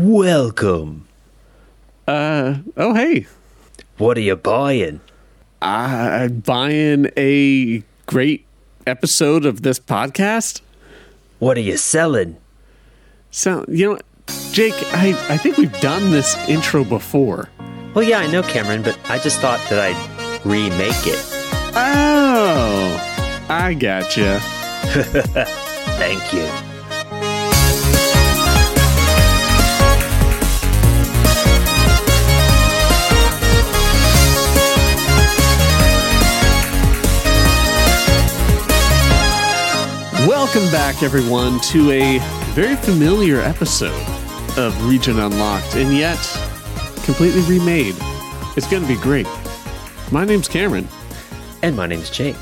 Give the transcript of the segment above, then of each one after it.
Welcome. Oh hey. What are you buying? I'm buying a great episode of this podcast. What are you selling? So, you know, Jake, I think we've done this intro before. Well, yeah, I know, Cameron, but I just thought that I'd remake it. Oh, I gotcha. Thank you. Welcome back, everyone, to a very familiar episode of Region Unlocked, and yet completely remade. It's going to be great. My name's Cameron. And my name's Jake.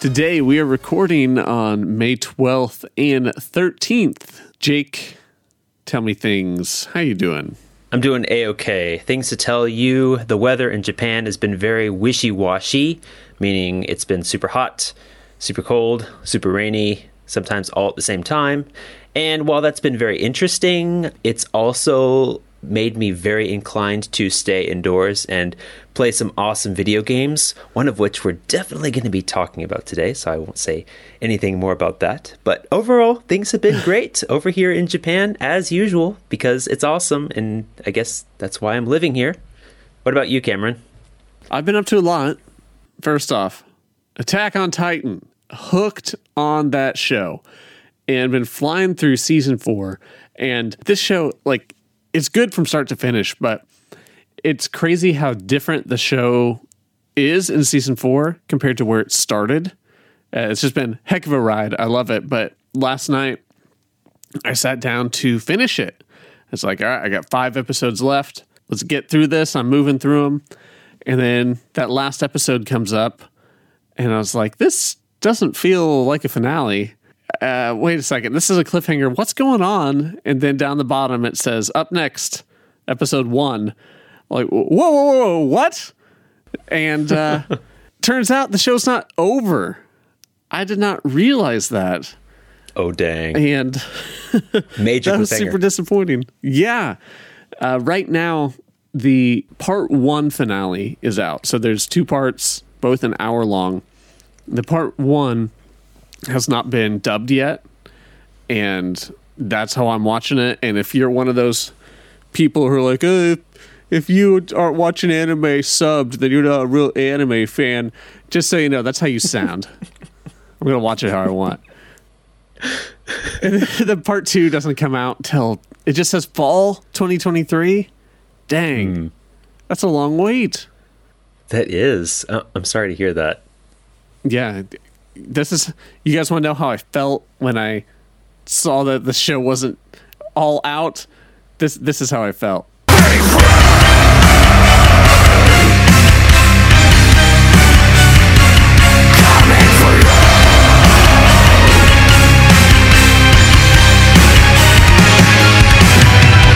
Today, we are recording on May 12th and 13th. Jake, tell me things. How you doing? I'm doing A-okay. Things to tell you. The weather in Japan has been very wishy-washy, meaning it's been super hot, super cold, super rainy, sometimes all at the same time. And while that's been very interesting, it's also made me very inclined to stay indoors and play some awesome video games, one of which we're definitely going to be talking about today, so I won't say anything more about that. But overall, things have been great over here in Japan, as usual, because it's awesome, and I guess that's why I'm living here. What about you, Cameron? I've been up to a lot. First off, Attack on Titan. Hooked on that show and been flying through season 4, and this show, like, it's good from start to finish, but it's crazy how different the show is in season 4 compared to where it started. It's just been heck of a ride. I love it. But last night I sat down to finish it. It's like, all right, I got 5 episodes left. Let's get through this. I'm moving through them. And then that last episode comes up and I was like, this doesn't feel like a finale. Wait a second. This is a cliffhanger. What's going on? And then down the bottom, it says, up next, episode 1. Like, whoa, what? And turns out the show's not over. I did not realize that. Oh, dang. And major that was super disappointing. Yeah. Right now, the part 1 finale is out. So there's 2 parts, both an hour long. The part 1 has not been dubbed yet, and that's how I'm watching it. And if you're one of those people who are like, if you aren't watching anime subbed, then you're not a real anime fan, just so you know, that's how you sound. I'm going to watch it how I want. And the part 2 doesn't come out till, it just says fall 2023. Dang. That's a long wait. That is. I'm sorry to hear that. Yeah, this is, you guys want to know how I felt when I saw that the show wasn't all out? This is how I felt.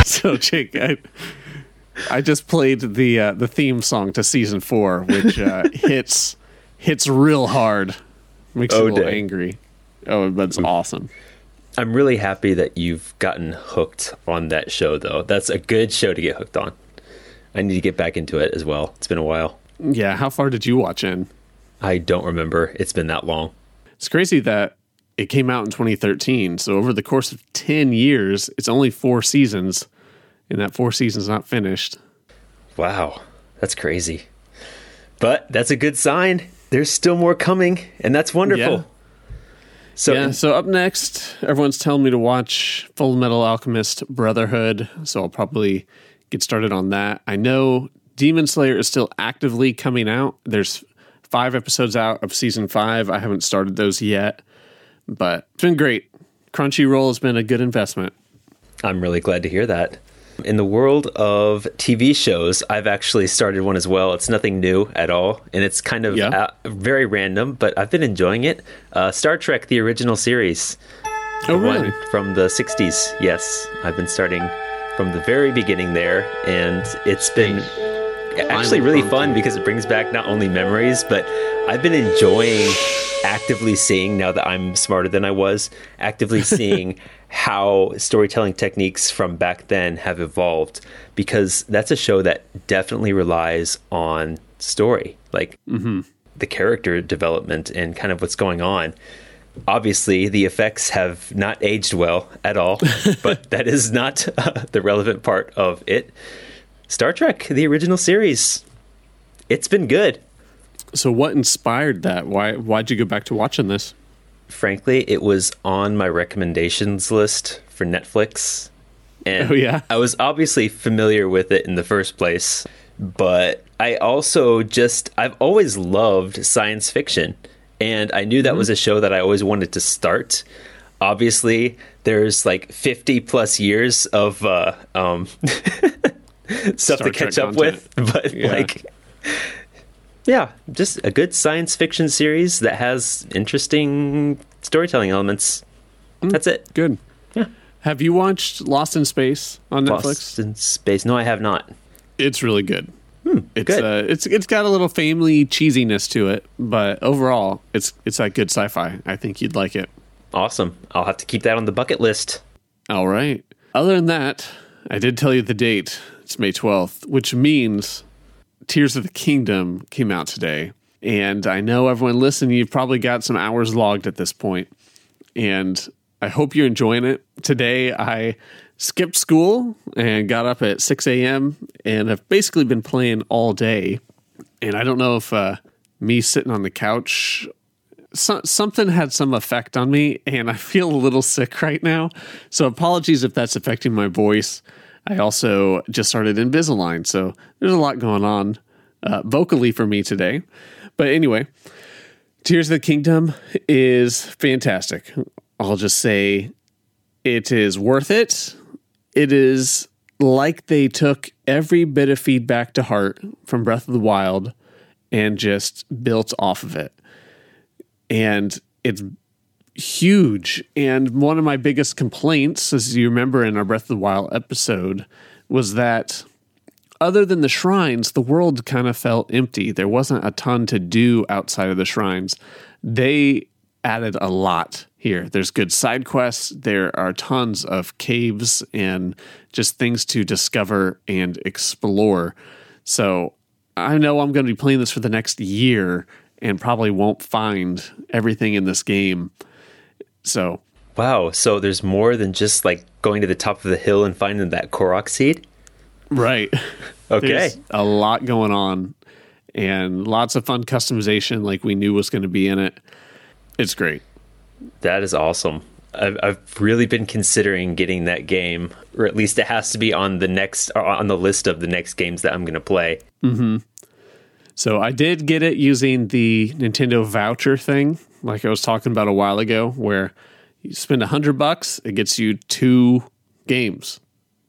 So, Jake, I just played the theme song to season 4, which hits real hard. Makes you a little angry. Oh, that's awesome. I'm really happy that you've gotten hooked on that show, though. That's a good show to get hooked on. I need to get back into it as well. It's been a while. Yeah, how far did you watch in? I don't remember. It's been that long. It's crazy that it came out in 2013, so over the course of 10 years, it's only 4 seasons, and that 4 seasons not finished. Wow, that's crazy. But that's a good sign. There's still more coming, and that's wonderful. Yeah. So up next, everyone's telling me to watch Full Metal Alchemist Brotherhood, so I'll probably get started on that. I know Demon Slayer is still actively coming out. There's 5 episodes out of season 5. I haven't started those yet, but it's been great. Crunchyroll has been a good investment. I'm really glad to hear that. In the world of TV shows, I've actually started one as well. It's nothing new at all, and it's kind of very random, but I've been enjoying it. Star Trek, the original series. Oh, really? One from the 60s, yes. I've been starting from the very beginning there, and it's been actually really fun because it brings back not only memories, but I've been enjoying actively seeing, now that I'm smarter than I was, actively seeing how storytelling techniques from back then have evolved, because that's a show that definitely relies on story, like the character development and kind of what's going on. Obviously, the effects have not aged well at all, but that is not the relevant part of it. Star Trek, the original series, it's been good. So what inspired that? Why'd you go back to watching this? Frankly, it was on my recommendations list for Netflix. And I was obviously familiar with it in the first place, but I also I've always loved science fiction. And I knew that was a show that I always wanted to start. Obviously, there's like 50 plus years of stuff to catch up with. But just a good science fiction series that has interesting storytelling elements. That's it. Good. Yeah. Have you watched Lost in Space on Netflix? Lost in Space. No, I have not. It's really good. It's got a little family cheesiness to it, but overall, it's like good sci-fi. I think you'd like it. Awesome. I'll have to keep that on the bucket list. All right. Other than that, I did tell you the date. It's May 12th, which means Tears of the Kingdom came out today. And I know everyone listening, you've probably got some hours logged at this point. And I hope you're enjoying it. Today, I skipped school and got up at 6 a.m. and I've basically been playing all day. And I don't know if me sitting on the couch, something had some effect on me, and I feel a little sick right now. So apologies if that's affecting my voice. I also just started Invisalign, so there's a lot going on vocally for me today. But anyway, Tears of the Kingdom is fantastic. I'll just say it is worth it. It is like they took every bit of feedback to heart from Breath of the Wild and just built off of it. And it's huge. And one of my biggest complaints, as you remember in our Breath of the Wild episode, was that other than the shrines, the world kind of felt empty. There wasn't a ton to do outside of the shrines. They added a lot here. There's good side quests. There are tons of caves and just things to discover and explore. So I know I'm going to be playing this for the next year and probably won't find everything in this game. So, wow. So there's more than just like going to the top of the hill and finding that Korok seed? Right. Okay. There's a lot going on and lots of fun customization like we knew was going to be in it. It's great. That is awesome. I've really been considering getting that game, or at least it has to be on the list of the next games that I'm going to play. Mm-hmm. So I did get it using the Nintendo voucher thing, like I was talking about a while ago, where you spend $100, it gets you 2 games.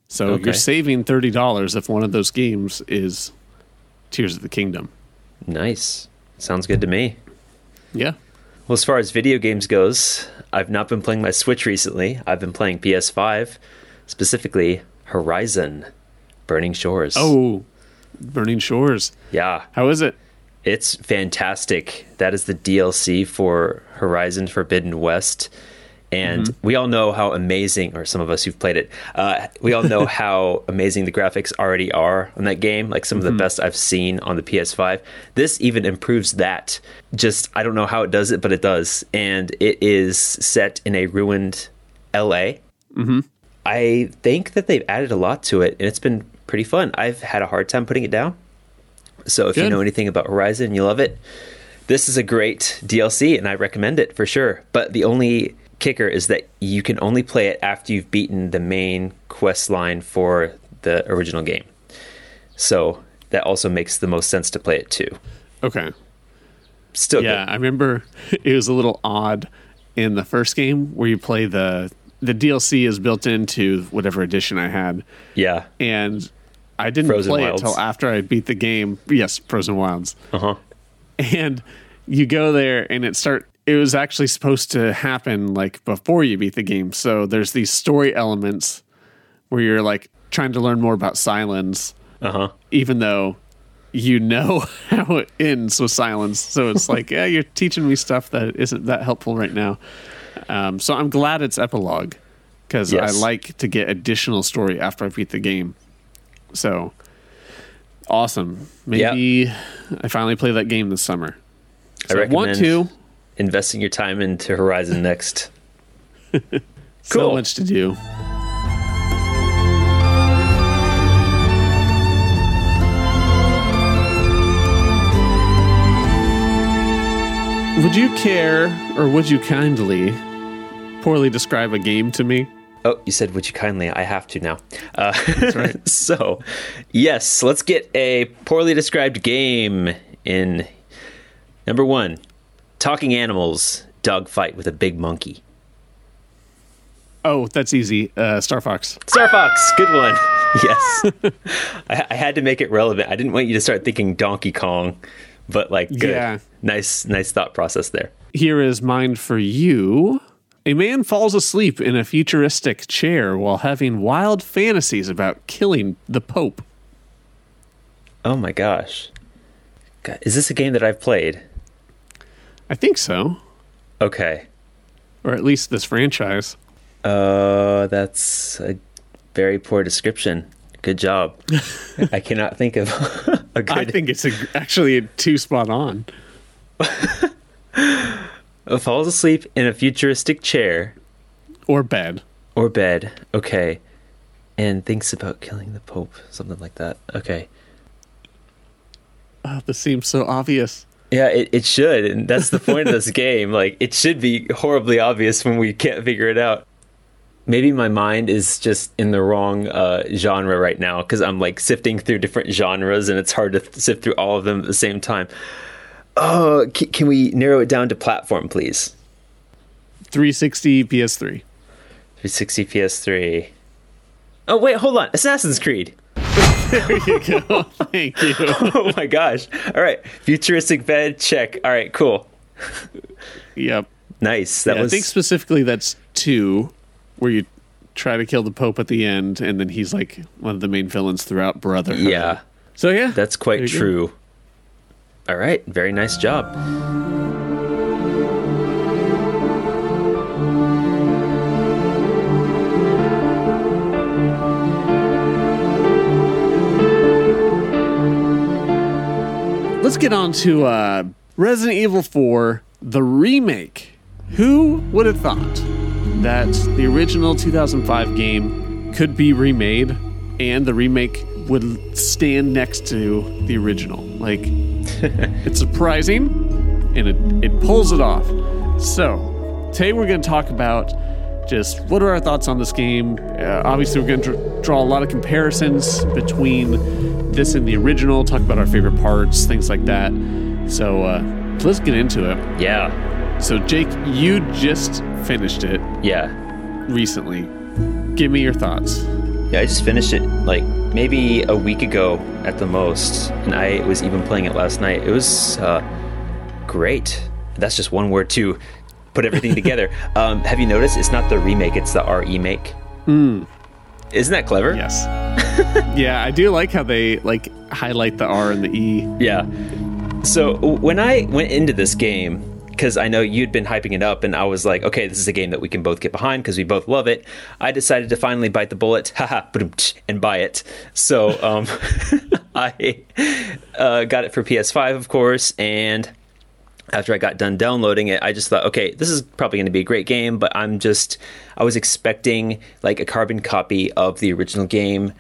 So you're saving $30 if one of those games is Tears of the Kingdom. Nice. Sounds good to me. Yeah. Well, as far as video games goes, I've not been playing my Switch recently. I've been playing PS5, specifically Horizon Burning Shores. Oh, Burning Shores. Yeah. How is it? It's fantastic. That is the DLC for Horizon Forbidden West. And we all know how amazing, or some of us who've played it, we all know how amazing the graphics already are on that game. Like some of the best I've seen on the PS5. This even improves that. Just, I don't know how it does it, but it does. And it is set in a ruined LA. Mm-hmm. I think that they've added a lot to it, and it's been pretty fun. I've had a hard time putting it down. So if you know anything about Horizon, you love it. This is a great DLC, and I recommend it for sure. But the only kicker is that you can only play it after you've beaten the main quest line for the original game. So that also makes the most sense to play it too. Okay. Still good. I remember it was a little odd in the first game where you play the DLC is built into whatever edition I had. Yeah. And I didn't play it until after I beat the game. Yes, Frozen Wilds. Uh-huh. And you go there and it was actually supposed to happen like before you beat the game. So there's these story elements where you're like trying to learn more about Silence, even though you know how it ends with silence. So it's like, yeah, you're teaching me stuff that isn't that helpful right now. So I'm glad it's epilogue, because yes, I like to get additional story after I beat the game. So awesome. Maybe I finally play that game this summer. So I recommend investing your time into Horizon next. Cool. So much to do. Would you care, or would you kindly, poorly describe a game to me? Oh, you said, would you kindly? I have to now. That's right. So, yes, let's get a poorly described game in. Number one, talking animals, dogfight with a big monkey. Oh, that's easy. Star Fox. Star Fox. Good one. Yes. I had to make it relevant. I didn't want you to start thinking Donkey Kong, but like, good. Yeah. Nice thought process there. Here is mine for you. A man falls asleep in a futuristic chair while having wild fantasies about killing the Pope. Oh my gosh. God, is this a game that I've played? I think so. Okay. Or at least this franchise. That's a very poor description. Good job. I cannot think of a good... I think it's actually too spot on. Falls asleep in a futuristic chair. Or bed. Okay. And thinks about killing the Pope. Something like that. Okay. Oh, this seems so obvious. Yeah, it should. And that's the point of this game. Like, it should be horribly obvious when we can't figure it out. Maybe my mind is just in the wrong genre right now, because I'm like sifting through different genres and it's hard to sift through all of them at the same time. Oh, can we narrow it down to platform, please? 360 PS3. 360 PS3. Oh, wait, hold on. Assassin's Creed. There you go. Thank you. Oh my gosh. All right. Futuristic bed, check. All right, cool. Yep. Nice. That was... I think specifically that's 2, where you try to kill the Pope at the end, and then he's like one of the main villains throughout Brotherhood. Yeah. So yeah. That's quite true. Go. All right, very nice job. Let's get on to Resident Evil 4, the remake. Who would have thought that the original 2005 game could be remade and the remake would stand next to the original? Like, it's surprising, and it pulls it off. So, today we're going to talk about just what are our thoughts on this game. Obviously, we're going to draw a lot of comparisons between this and the original, talk about our favorite parts, things like that. So, let's get into it. Yeah. So, Jake, you just finished it. Yeah. Recently. Give me your thoughts. Yeah, I just finished it, like, maybe a week ago at the most, and I was even playing it last night. It was great. That's just one word to put everything together. Have you noticed it's not the remake, it's the re-make? Isn't that clever? Yes. Yeah, I do like how they like highlight the R and the E. Yeah. So when I went into this game, because I know you'd been hyping it up, and I was like, okay, this is a game that we can both get behind because we both love it. I decided to finally bite the bullet, and buy it. So I got it for PS5, of course, and after I got done downloading it, I just thought, okay, this is probably going to be a great game, but I was expecting like a carbon copy of the original game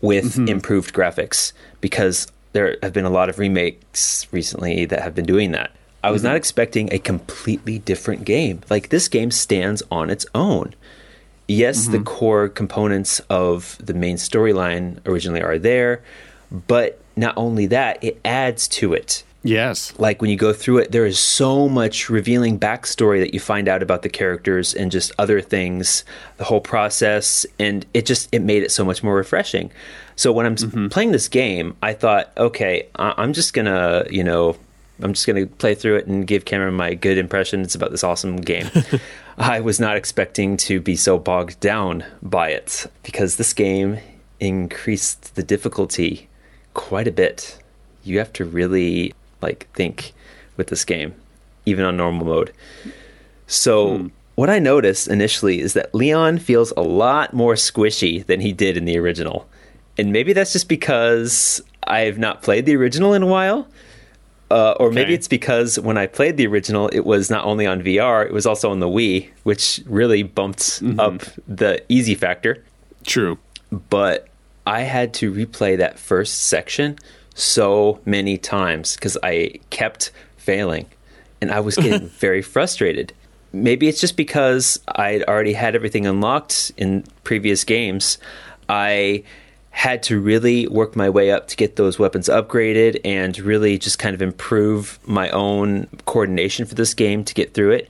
with improved graphics, because there have been a lot of remakes recently that have been doing that. I was not expecting a completely different game. Like, this game stands on its own. Yes, the core components of the main storyline originally are there, but not only that, it adds to it. Yes. Like, when you go through it, there is so much revealing backstory that you find out about the characters and just other things, the whole process, and it made it so much more refreshing. So when I'm playing this game, I thought, okay, I'm just going to play through it and give Cameron my good impressions about this awesome game. I was not expecting to be so bogged down by it, because this game increased the difficulty quite a bit. you have to really like think with this game, even on normal mode. So what I noticed initially is that Leon feels a lot more squishy than he did in the original. And maybe that's just because I've not played the original in a while. Or maybe it's because when I played the original, it was not only on VR, it was also on the Wii, which really bumped up the easy factor. True. But I had to replay that first section so many times because I kept failing. And I was getting very frustrated. Maybe it's just because I'd already had everything unlocked in previous games. I had to really work my way up to get those weapons upgraded and really just kind of improve my own coordination for this game to get through it.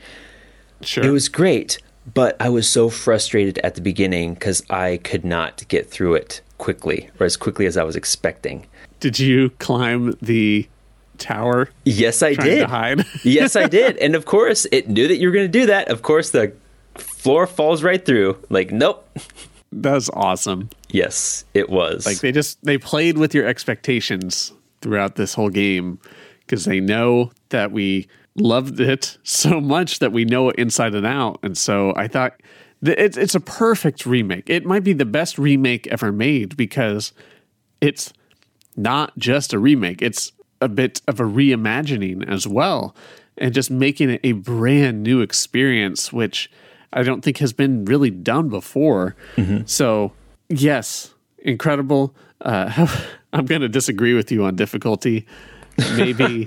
Sure. It was great, but I was so frustrated at the beginning because I could not get through it quickly or as quickly as I was expecting. Did you climb the tower? Yes, I did. To hide? Yes, I did. And of course, it knew that you were going to do that. Of course, the floor falls right through. Like, nope. That was awesome. Yes, it was. Like they played with your expectations throughout this whole game because they know that we loved it so much that we know it inside and out. And so I thought it's a perfect remake. It might be the best remake ever made because it's not just a remake. It's a bit of a reimagining as well and just making it a brand new experience, which I don't think has been really done before. Mm-hmm. So, yes, incredible. I'm going to disagree with you on difficulty. Maybe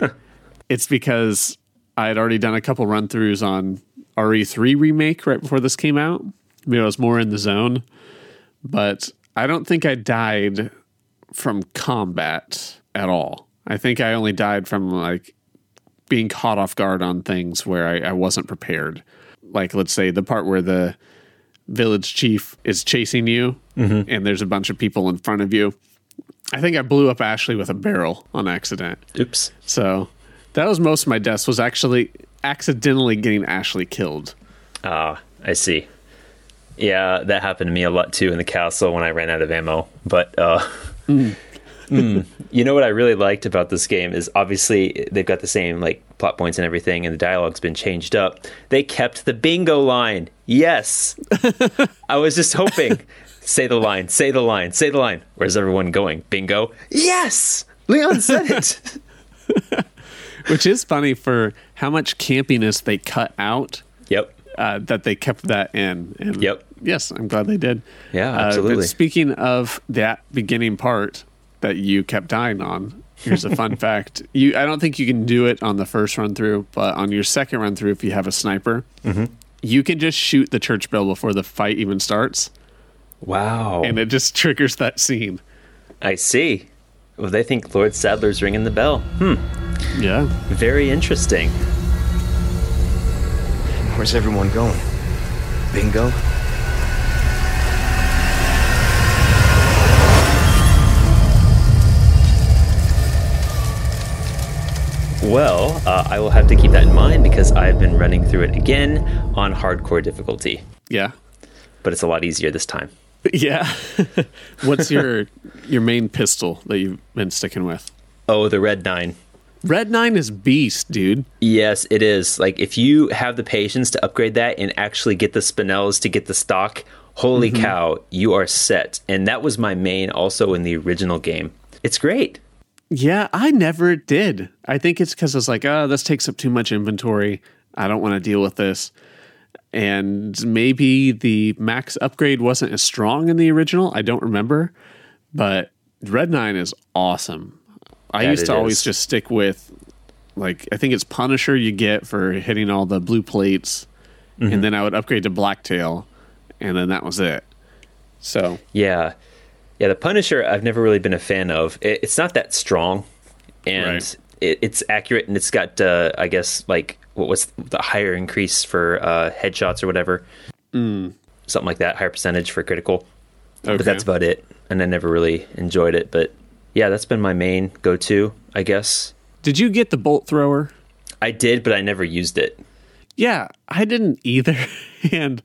it's because I had already done a couple run-throughs on RE3 Remake right before this came out. Maybe I was more in the zone. But I don't think I died from combat at all. I think I only died from like being caught off guard on things where I wasn't prepared. Like, let's say the part where the village chief is chasing you and there's a bunch of people in front of you. I think I blew up Ashley with a barrel on accident. Oops. So that was most of my deaths, was actually accidentally getting Ashley killed. Ah, I see. Yeah, that happened to me a lot too in the castle when I ran out of ammo. But you know what I really liked about this game is obviously they've got the same like plot points and everything, and the dialogue's been changed up. They kept the bingo line. Yes. I was just hoping. Say the line, say the line, say the line. Where's everyone going? Bingo. Yes. Leon said it. Which is funny for how much campiness they cut out. Yep. That they kept that in. And yep. Yes, I'm glad they did. Yeah, absolutely. Speaking of that beginning part that you kept dying on, here's a fun fact. I don't think you can do it on the first run through, but on your second run through, if you have a sniper, you can just shoot the church bell before the fight even starts. Wow. And it just triggers that scene. I see. Well, they think Lord Sadler's ringing the bell. Yeah. Very interesting. Where's everyone going? Bingo? Well, I will have to keep that in mind because I've been running through it again on hardcore difficulty. Yeah. But it's a lot easier this time. Yeah. What's your main pistol that you've been sticking with? Oh, the Red Nine. Red Nine is beast, dude. Yes, it is. Like, if you have the patience to upgrade that and actually get the spinels to get the stock, holy cow, you are set. And that was my main also in the original game. It's great. Yeah, I never did. I think it's because I was like, oh, this takes up too much inventory. I don't want to deal with this. And maybe the max upgrade wasn't as strong in the original. I don't remember. But Red 9 is awesome. I used to always just stick with, like, I think it's Punisher you get for hitting all the blue plates. And then I would upgrade to Blacktail. And then that was it. So, yeah. Yeah, the Punisher, I've never really been a fan of. It's not that strong, and it's accurate, and it's got, I guess, like, what was the higher increase for headshots or whatever? Something like that, higher percentage for critical. Okay. But that's about it, and I never really enjoyed it. But, yeah, that's been my main go-to, I guess. Did you get the Bolt Thrower? I did, but I never used it. Yeah, I didn't either. And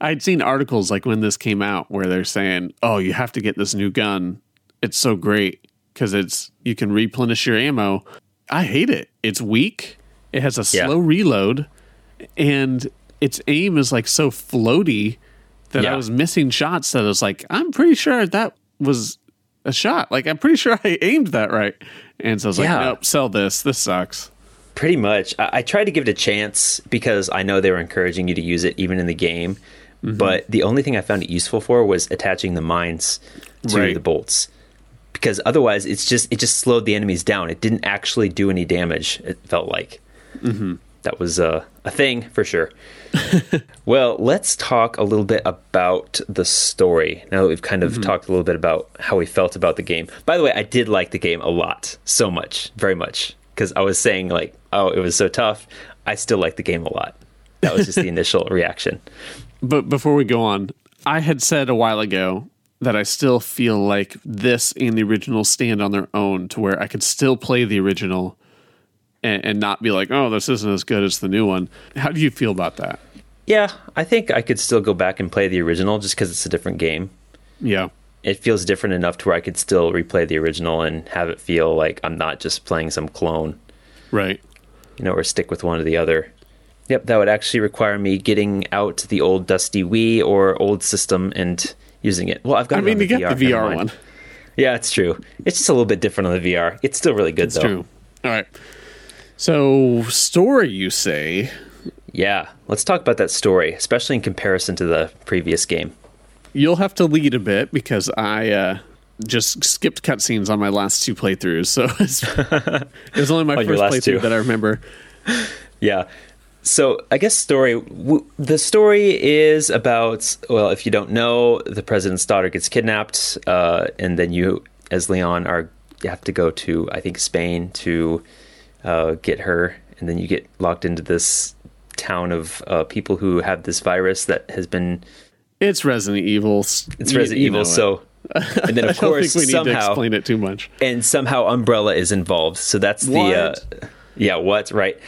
I'd seen articles like when this came out where they're saying, oh, you have to get this new gun. It's so great. because it's you can replenish your ammo. I hate it. It's weak. It has a slow reload, and its aim is like so floaty that I was missing shots that I was like, I'm pretty sure that was a shot. Like, I'm pretty sure I aimed that right. And so I was like, nope, sell this. This sucks. Pretty much. I tried to give it a chance because I know they were encouraging you to use it even in the game. Mm-hmm. But the only thing I found it useful for was attaching the mines to the bolts. Because otherwise, it just slowed the enemies down. It didn't actually do any damage, it felt like. Mm-hmm. That was a thing, for sure. Well, let's talk a little bit about the story. Now that we've kind of talked a little bit about how we felt about the game. By the way, I did like the game a lot. So much. Very much. Because I was saying, like, oh, it was so tough. I still like the game a lot. That was just the initial reaction. But before we go on, I had said a while ago that I still feel like this and the original stand on their own to where I could still play the original and not be like, oh, this isn't as good as the new one. How do you feel about that? Yeah, I think I could still go back and play the original just because it's a different game. Yeah. It feels different enough to where I could still replay the original and have it feel like I'm not just playing some clone. Right. You know, or stick with one or the other. Yep, that would actually require me getting out the old dusty Wii or old system and using it. Well, I've got you got the VR one. Yeah, it's true. It's just a little bit different on the VR. It's still really good, though. It's true. All right. So, story, you say? Yeah. Let's talk about that story, especially in comparison to the previous game. You'll have to lead a bit because I just skipped cutscenes on my last two playthroughs. So, it was only my first playthrough that I remember. Yeah. So I guess the story is about, well, if you don't know, the president's daughter gets kidnapped, and then you, as Leon, have to go to, I think, Spain to get her, and then you get locked into this town of people who have this virus that has been... It's Resident Evil. It's Resident Evil, so... And then, of course, I don't think we need to explain it too much. And somehow Umbrella is involved, so that's the... yeah, what? Right.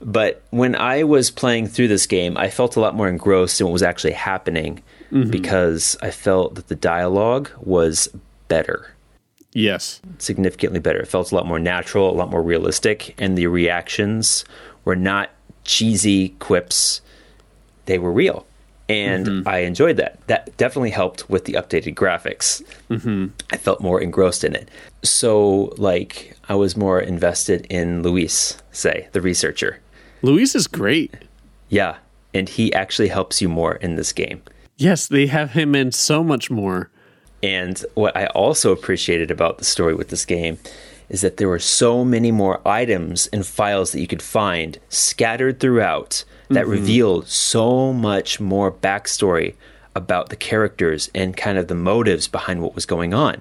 But when I was playing through this game, I felt a lot more engrossed in what was actually happening because I felt that the dialogue was better. Yes. Significantly better. It felt a lot more natural, a lot more realistic, and the reactions were not cheesy quips. They were real. And I enjoyed that. That definitely helped with the updated graphics. I felt more engrossed in it. So, like, I was more invested in Luis, say, the researcher. Luis is great. Yeah, and he actually helps you more in this game. Yes, they have him in so much more. And what I also appreciated about the story with this game is that there were so many more items and files that you could find scattered throughout that revealed so much more backstory about the characters and kind of the motives behind what was going on.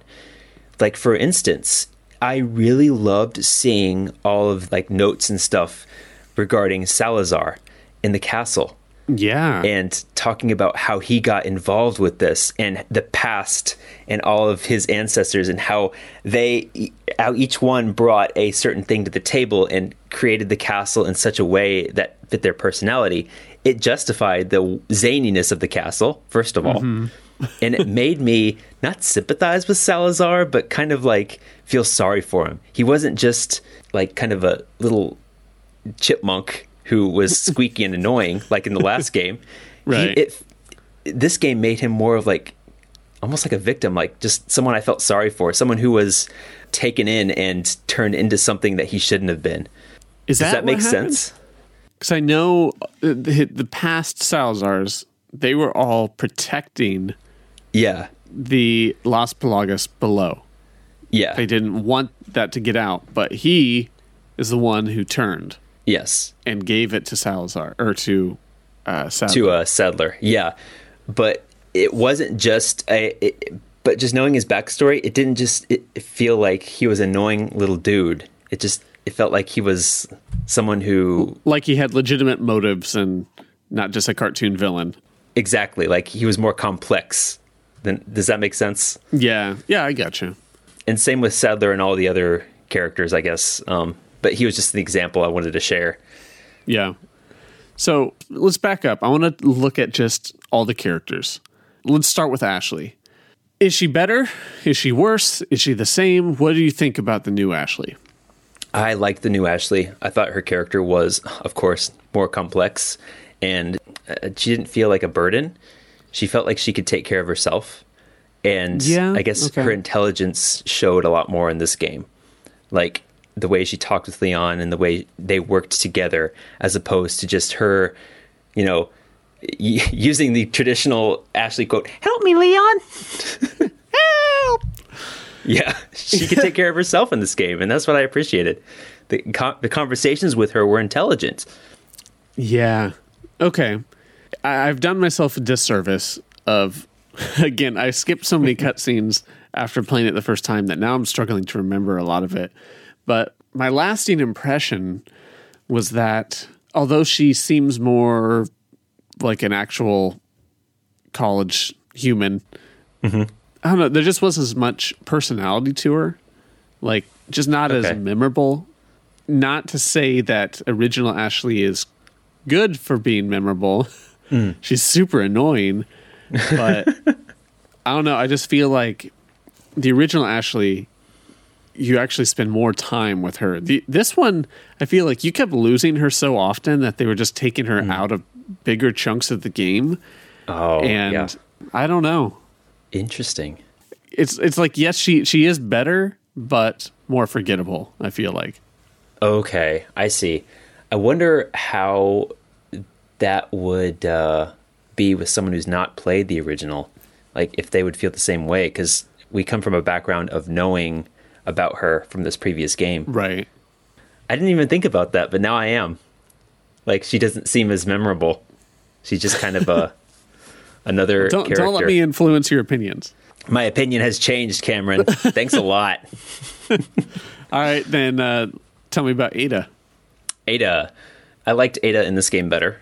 Like, for instance, I really loved seeing all of, like, notes and stuff regarding Salazar in the castle. Yeah. And talking about how he got involved with this and the past and all of his ancestors and how each one brought a certain thing to the table and created the castle in such a way that fit their personality. It justified the zaniness of the castle, first of all. And it made me not sympathize with Salazar, but kind of like feel sorry for him. He wasn't just like kind of a little chipmunk who was squeaky and annoying, like in the last game. Right. This game made him more of like, almost like a victim, like just someone I felt sorry for, someone who was taken in and turned into something that he shouldn't have been. Does that make sense? Because I know the past Salazars, they were all protecting the Las Pelagas below. Yeah. They didn't want that to get out, but he is the one who turned. Yes. And gave it to Salazar, or to Sadler. To Sadler, yeah. But it wasn't just but just knowing his backstory, it didn't just feel like he was an annoying little dude. It felt like he was someone who... Like he had legitimate motives and not just a cartoon villain. Exactly. Like he was more complex. Does that make sense? Yeah. Yeah, I gotcha. And same with Sadler and all the other characters, I guess. But he was just an example I wanted to share. Yeah. So let's back up. I want to look at just all the characters. Let's start with Ashley. Is she better? Is she worse? Is she the same? What do you think about the new Ashley? I liked the new Ashley. I thought her character was, of course, more complex, and she didn't feel like a burden. She felt like she could take care of herself, and I guess her intelligence showed a lot more in this game. Like, the way she talked with Leon and the way they worked together, as opposed to just her, you know, using the traditional Ashley quote, "Help me, Leon." Help. Yeah, she could take care of herself in this game, and that's what I appreciated. The conversations with her were intelligent. Yeah. Okay. I've done myself a disservice of, again, I skipped so many cutscenes after playing it the first time that now I'm struggling to remember a lot of it. But my lasting impression was that although she seems more like an actual college human, I don't know, there just wasn't as much personality to her. Like, just not as memorable. Not to say that original Ashley is good for being memorable. She's super annoying. But I don't know. I just feel like the original Ashley, you actually spend more time with her. This one, I feel like you kept losing her so often that they were just taking her out of bigger chunks of the game. Oh, and I don't know. Interesting. It's like, yes, she is better, but more forgettable, I feel like. Okay, I see. I wonder how that would be with someone who's not played the original. Like, if they would feel the same way, because we come from a background of knowing about her from this previous game. Right. I didn't even think about that, but now I am. Like, she doesn't seem as memorable. She's just kind of a another character. Don't let me influence your opinions. My opinion has changed, Cameron. Thanks a lot. All right, then tell me about Ada. Ada. I liked Ada in this game better.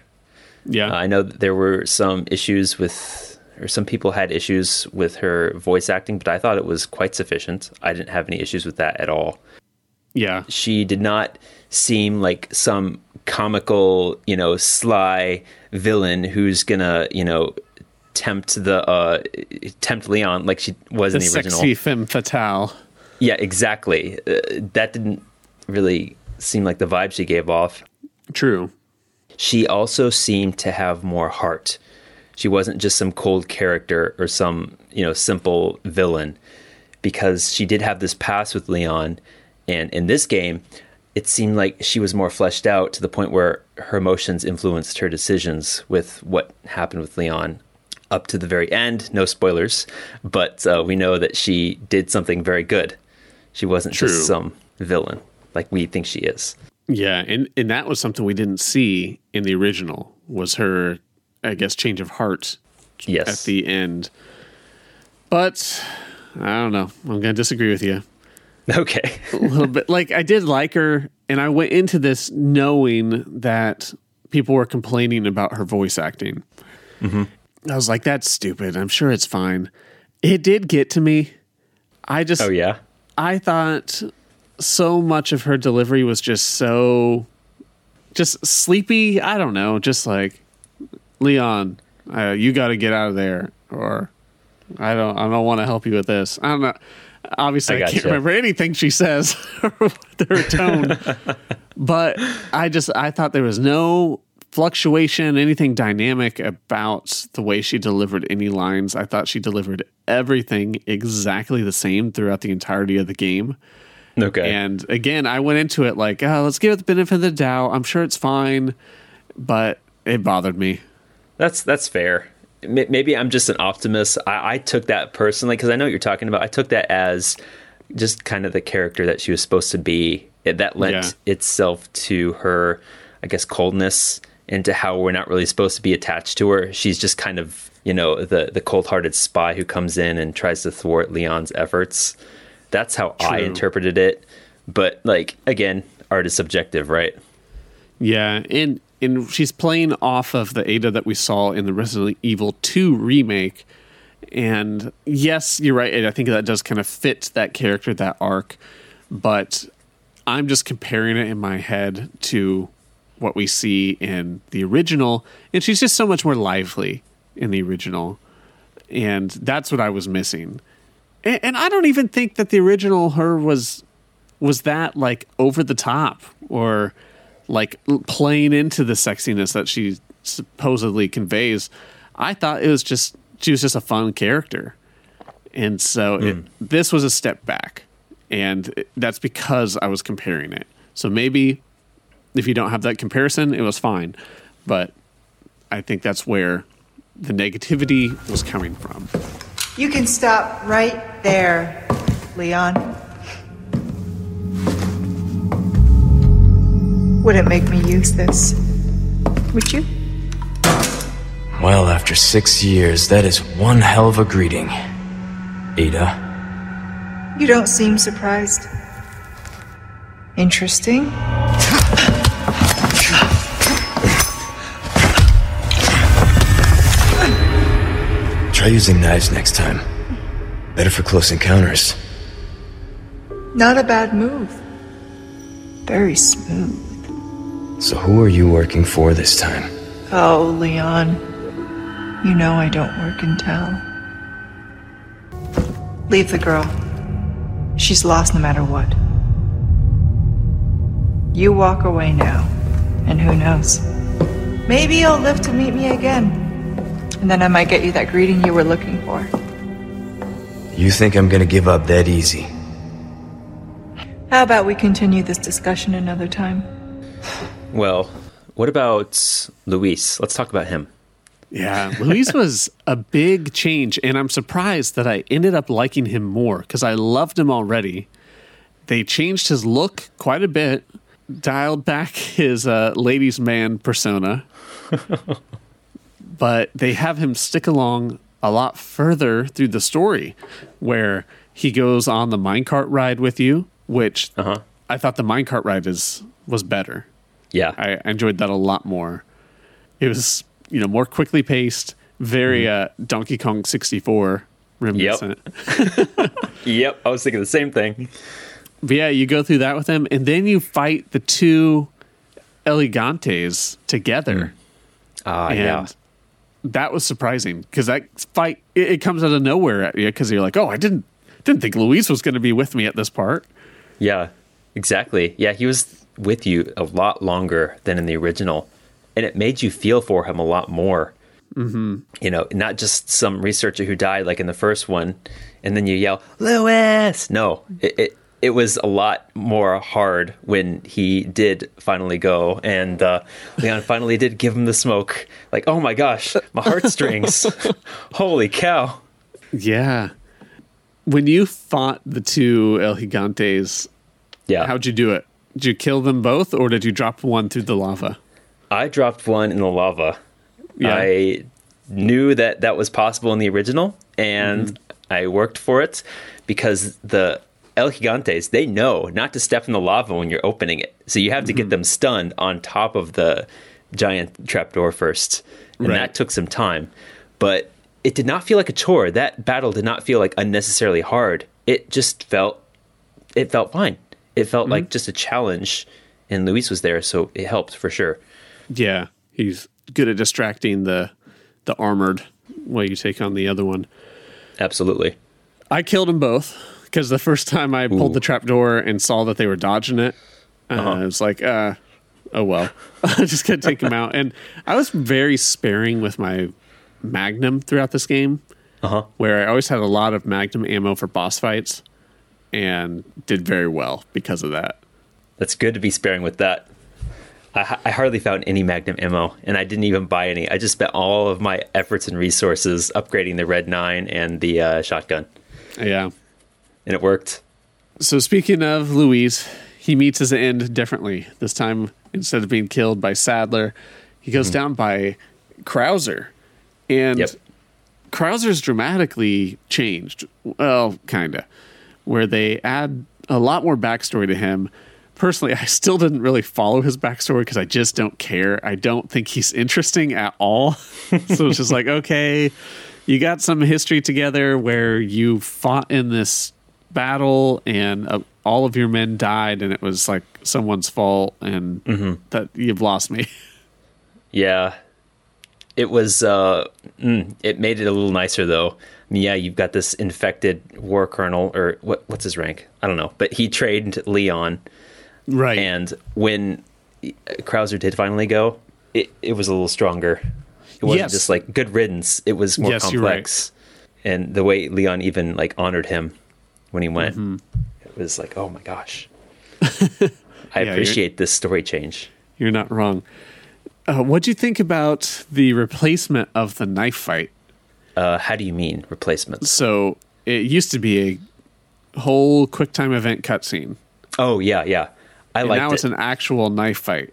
Yeah. I know that there were some issues with, or some people had issues with her voice acting, but I thought it was quite sufficient. I didn't have any issues with that at all. Yeah. She did not seem like some comical, you know, sly villain who's gonna, you know, tempt Leon like she was in the original. Sexy femme fatale. Yeah, exactly. That didn't really seem like the vibe she gave off. True. She also seemed to have more heart. She wasn't just some cold character or some, you know, simple villain, because she did have this past with Leon. And in this game, it seemed like she was more fleshed out to the point where her emotions influenced her decisions with what happened with Leon up to the very end. No spoilers, but we know that she did something very good. She wasn't just some villain like we think she is. Yeah. And that was something we didn't see in the original, was her, I guess, change of heart at the end. But I don't know. I'm going to disagree with you. Okay. A little bit. Like, I did like her, and I went into this knowing that people were complaining about her voice acting. Mm-hmm. I was like, that's stupid. I'm sure it's fine. It did get to me. I just... Oh, yeah? I thought so much of her delivery was just so... just sleepy. I don't know. Just like... Leon, you got to get out of there, or I don't want to help you with this. I don't know. Obviously, I can't remember anything she says with her tone, but I thought there was no fluctuation, anything dynamic about the way she delivered any lines. I thought she delivered everything exactly the same throughout the entirety of the game. Okay. And again, I went into it like, oh, let's give it the benefit of the doubt. I'm sure it's fine, but it bothered me. That's fair. Maybe I'm just an optimist. I took that personally, because I know what you're talking about. I took that as just kind of the character that she was supposed to be. That lent itself to her, I guess, coldness, and to how we're not really supposed to be attached to her. She's just kind of, you know, the cold-hearted spy who comes in and tries to thwart Leon's efforts. That's how I interpreted it. But, like, again, art is subjective, right? Yeah, and she's playing off of the Ada that we saw in the Resident Evil 2 remake. And yes, you're right. I think that does kind of fit that character, that arc. But I'm just comparing it in my head to what we see in the original. And she's just so much more lively in the original. And that's what I was missing. And I don't even think that the original her was that like over the top or like playing into the sexiness that she supposedly conveys. I thought it was just, she was just a fun character. And so this was a step back, and that's because I was comparing it. So maybe if you don't have that comparison, it was fine. But I think that's where the negativity was coming from. You can stop right there, Leon. Wouldn't make me use this, would you? Well, after 6 years, that is one hell of a greeting, Ada. You don't seem surprised. Interesting. Try using knives next time. Better for close encounters. Not a bad move. Very smooth. So who are you working for this time? Oh, Leon. You know I don't work in town. Leave the girl. She's lost no matter what. You walk away now, and who knows? Maybe you'll live to meet me again, and then I might get you that greeting you were looking for. You think I'm gonna give up that easy? How about we continue this discussion another time? Well, what about Luis? Let's talk about him. Yeah, Luis was a big change, and I'm surprised that I ended up liking him more because I loved him already. They changed his look quite a bit, dialed back his ladies' man persona, but they have him stick along a lot further through the story where he goes on the minecart ride with you, which I thought the minecart ride was better. Yeah, I enjoyed that a lot more. It was, you know, more quickly paced, very Donkey Kong 64 reminiscent. Yep, I was thinking the same thing. But yeah, you go through that with him, and then you fight the two El Gigantes together. Yeah. That was surprising, because that fight, it comes out of nowhere at you, because you're like, oh, I didn't think Luis was going to be with me at this part. Yeah, exactly. Yeah, he was with you a lot longer than in the original, and it made you feel for him a lot more. You know, not just some researcher who died like in the first one and then you yell Lewis. No, it was a lot more hard when he did finally go, and Leon finally did give him the smoke. Like, oh my gosh, my heartstrings. Holy cow. Yeah, when you fought the two El Gigantes, how'd you do it? Did you kill them both, or did you drop one through the lava? I dropped one in the lava. Yeah. I knew that was possible in the original, and I worked for it, because the El Gigantes, they know not to step in the lava when you're opening it. So you have to get them stunned on top of the giant trapdoor first, and that took some time. But it did not feel like a chore. That battle did not feel like unnecessarily hard. It just felt fine. It felt like just a challenge, and Luis was there, so it helped for sure. Yeah, he's good at distracting the armored while you take on the other one. Absolutely. I killed them both, because the first time I pulled the trapdoor and saw that they were dodging it, I was like, oh well, I'm just going to take them out. And I was very sparing with my Magnum throughout this game, where I always had a lot of Magnum ammo for boss fights. And did very well because of that. That's good to be sparing with that. I hardly found any Magnum ammo, and I didn't even buy any. I just spent all of my efforts and resources upgrading the Red Nine and the shotgun. Yeah. And it worked. So speaking of Luis, he meets his end differently. This time, instead of being killed by Sadler, he goes down by Krauser. And Krauser's dramatically changed. Well, kind of. Where they add a lot more backstory to him. Personally, I still didn't really follow his backstory because I just don't care. I don't think he's interesting at all. So it's just like, okay, you got some history together where you fought in this battle and all of your men died, and it was like someone's fault, and that you've lost me. Yeah. It was it made it a little nicer though. I mean, yeah, you've got this infected war colonel, or what's his rank? I don't know, but he trained Leon, right? And when Krauser did finally go, it was a little stronger. It wasn't just like good riddance. It was more complex, right. And the way Leon even like honored him when he went, it was like, oh my gosh, I appreciate this story change. You're not wrong. What'd you think about the replacement of the knife fight? How do you mean replacement? So it used to be a whole QuickTime event cutscene. Oh, yeah. Now it's an actual knife fight.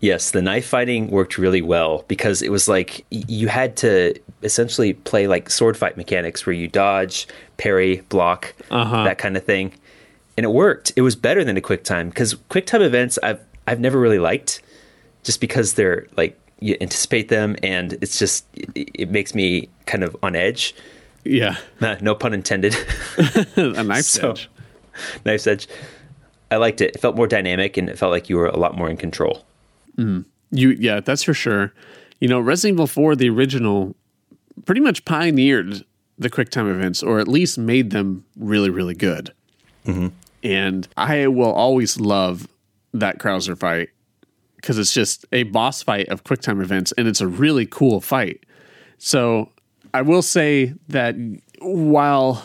Yes, the knife fighting worked really well because it was like you had to essentially play like sword fight mechanics where you dodge, parry, block, that kind of thing. And it worked. It was better than a QuickTime because QuickTime events I've never really liked. Just because they're like you anticipate them, and it's just it makes me kind of on edge. Yeah, no pun intended. A knife's edge. Knife's edge. I liked it. It felt more dynamic, and it felt like you were a lot more in control. Yeah, that's for sure. You know, Resident Evil 4, the original, pretty much pioneered the QuickTime events, or at least made them really, really good. Mm-hmm. And I will always love that Krauser fight. Because it's just a boss fight of QuickTime events, and it's a really cool fight. So I will say that while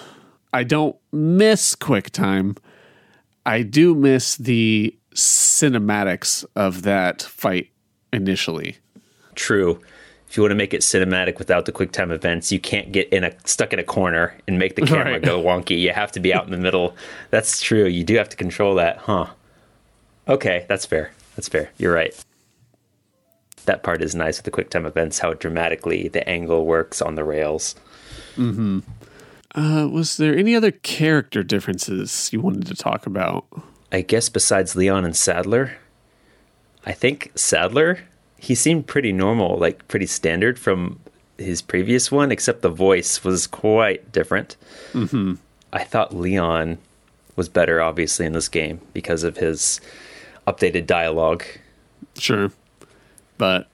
I don't miss QuickTime, I do miss the cinematics of that fight initially. True. If you want to make it cinematic without the QuickTime events, you can't get stuck in a corner and make the camera go wonky. You have to be out in the middle. That's true. You do have to control that, huh? Okay, that's fair. That's fair. You're right. That part is nice with the QuickTime events, how dramatically the angle works on the rails. Mm-hmm. Was there any other character differences you wanted to talk about? I guess besides Leon and Sadler, I think Sadler, he seemed pretty normal, like pretty standard from his previous one, except the voice was quite different. Mm-hmm. I thought Leon was better, obviously, in this game because of his updated dialogue. Sure. But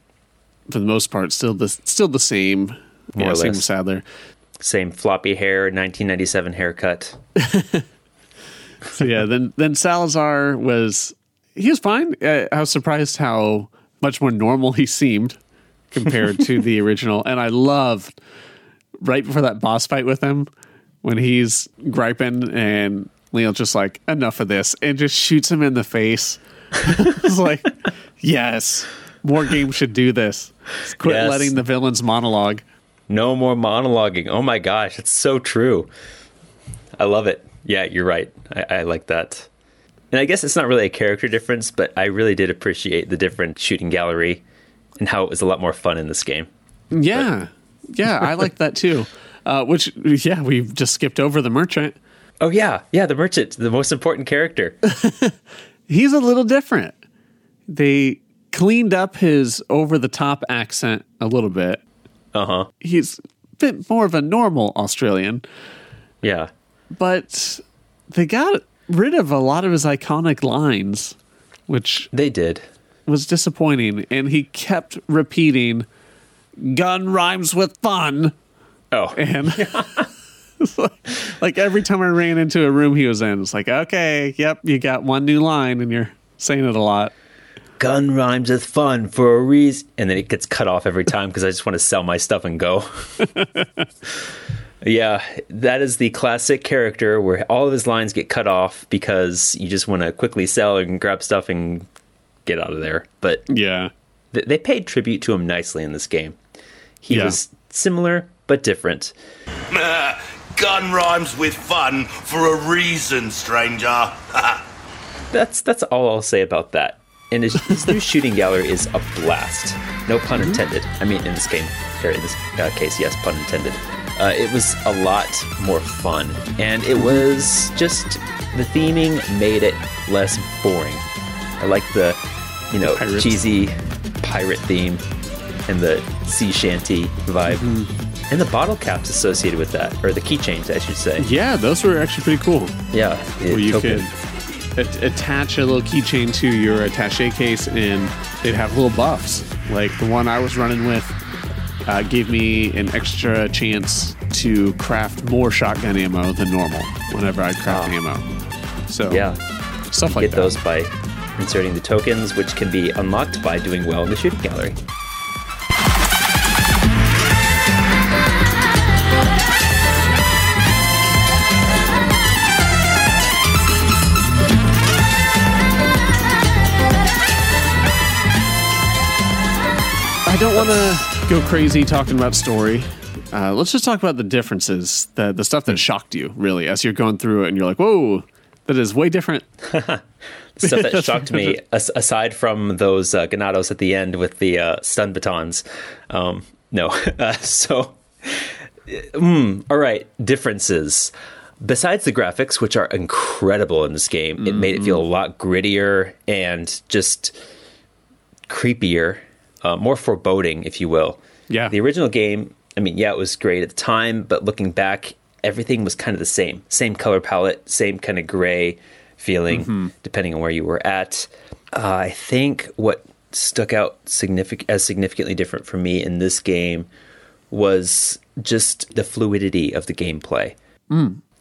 for the most part, still the same. More or less. Sadler. Same floppy hair, 1997 haircut. So yeah, then Salazar was fine. I was surprised how much more normal he seemed compared to the original. And I loved right before that boss fight with him when he's griping and Leon's just like, enough of this, and just shoots him in the face. It's like, yes, more games should do this. Quit letting the villains monologue. No more monologuing. Oh my gosh, it's so true. I love it. Yeah, you're right. I like that. And I guess it's not really a character difference, but I really did appreciate the different shooting gallery and how it was a lot more fun in this game. Yeah. Yeah, I like that too. We've just skipped over the merchant. Oh yeah, the merchant, the most important character. He's a little different. They cleaned up his over-the-top accent a little bit. Uh-huh. He's a bit more of a normal Australian. Yeah. But they got rid of a lot of his iconic lines, which... They did. ...was disappointing. And he kept repeating, gun rhymes with fun. Oh. And... like every time I ran into a room he was in, it's like, okay, yep, you got one new line and you're saying it a lot. Gun rhymes with fun for a reason. And then it gets cut off every time because I just want to sell my stuff and go. Yeah, that is the classic character where all of his lines get cut off because you just want to quickly sell and grab stuff and get out of there. But yeah, they paid tribute to him nicely in this game. He was similar but different. Gun rhymes with fun for a reason, stranger. That's all I'll say about that. And his new shooting gallery is a blast. No pun intended. I mean, in this game, or in this case, yes, pun intended. It was a lot more fun. And it was just, the theming made it less boring. I like the, pirates. Cheesy pirate theme and the sea shanty vibe. Mm-hmm. And the bottle caps associated with that, or the keychains, I should say. Yeah, those were actually pretty cool. Yeah. Where you could attach a little keychain to your attaché case, and it'd have little buffs. Like the one I was running with gave me an extra chance to craft more shotgun ammo than normal whenever I craft ammo. So yeah, stuff like that. You get those by inserting the tokens, which can be unlocked by doing well in the shooting gallery. I don't want to go crazy talking about story. Let's just talk about the differences, the stuff that shocked you, really, as you're going through it and you're like, whoa, that is way different. The stuff that shocked me, aside from those Ganados at the end with the stun batons. No. All right, differences. Besides the graphics, which are incredible in this game, it made it feel a lot grittier and just creepier. More foreboding, if you will. Yeah. The original game, I mean, yeah, it was great at the time, but looking back, everything was kind of the same. Same color palette, same kind of gray feeling, depending on where you were at. I think what stuck out significantly different for me in this game was just the fluidity of the gameplay.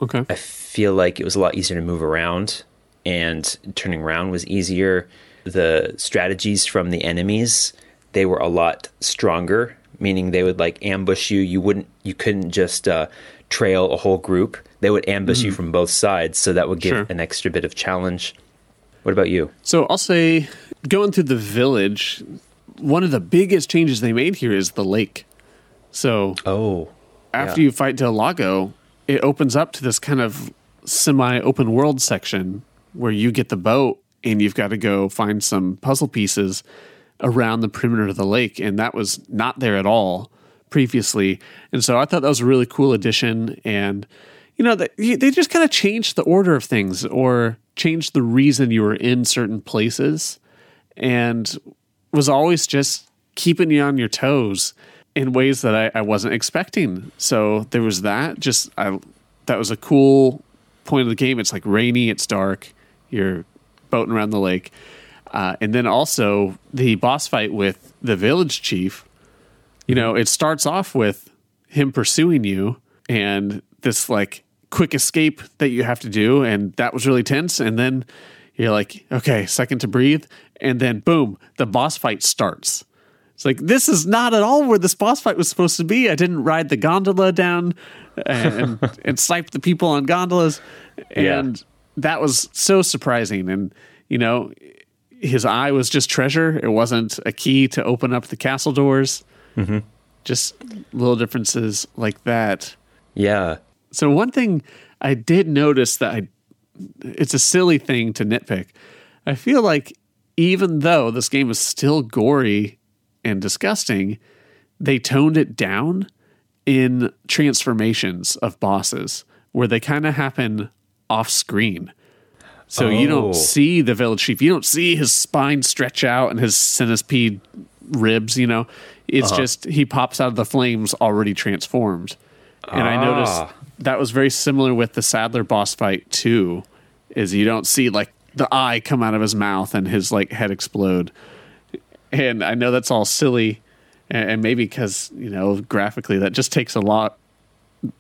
Okay. I feel like it was a lot easier to move around, and turning around was easier. The strategies from the enemies, they were a lot stronger, meaning they would like ambush you. You couldn't just trail a whole group. They would ambush you from both sides, so that would give an extra bit of challenge. What about you? So I'll say, going through the village, one of the biggest changes they made here is the lake. So after you fight Del Lago, it opens up to this kind of semi-open world section where you get the boat and you've got to go find some puzzle pieces around the perimeter of the lake, and that was not there at all previously. And so I thought that was a really cool addition. And, you know, they just kind of changed the order of things or changed the reason you were in certain places, and was always just keeping you on your toes in ways that I wasn't expecting. So there was that. That was a cool point of the game. It's like rainy, it's dark, you're boating around the lake. And then also the boss fight with the village chief, you know, it starts off with him pursuing you and this like quick escape that you have to do. And that was really tense. And then you're like, okay, second to breathe. And then boom, the boss fight starts. It's like, this is not at all where this boss fight was supposed to be. I didn't ride the gondola down and snipe the people on gondolas. And that was so surprising. And, you know, his eye was just treasure. It wasn't a key to open up the castle doors. Just little differences like that. Yeah. So one thing I did notice that it's a silly thing to nitpick. I feel like even though this game is still gory and disgusting, they toned it down in transformations of bosses where they kind of happen off screen. So you don't see the village chief. You don't see his spine stretch out and his centipede ribs, you know. It's just he pops out of the flames already transformed. And I noticed that was very similar with the Sadler boss fight too, is you don't see like the eye come out of his mouth and his like head explode. And I know that's all silly, and maybe because, you know, graphically that just takes a lot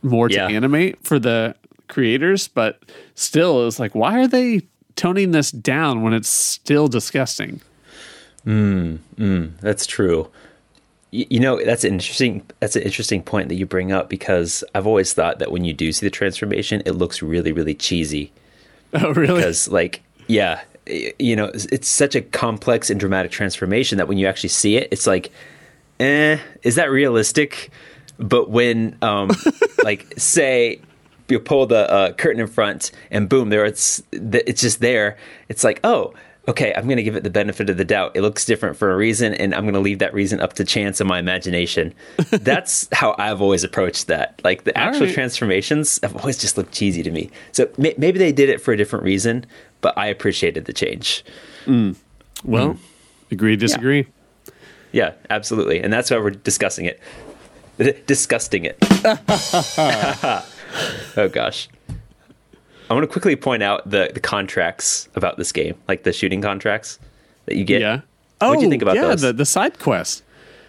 more to animate for the creators, but still it's like, why are they toning this down when it's still disgusting? That's true. You know, that's an interesting point that you bring up, because I've always thought that when you do see the transformation, it looks really, really cheesy. Oh, really? Because like, yeah, you know, it's such a complex and dramatic transformation that when you actually see it, it's like, is that realistic? But when like, say you pull the curtain in front and boom, there it's just there. It's like, oh, okay, I'm going to give it the benefit of the doubt. It looks different for a reason, and I'm going to leave that reason up to chance and my imagination. That's how I've always approached that. Like, the actual transformations have always just looked cheesy to me. So maybe they did it for a different reason, but I appreciated the change. Well, agree, disagree. Yeah, absolutely. And that's why we're discussing it. Disgusting it. Oh gosh. I want to quickly point out the contracts about this game, like the shooting contracts that you get. Yeah. What do you think about those? The side quests.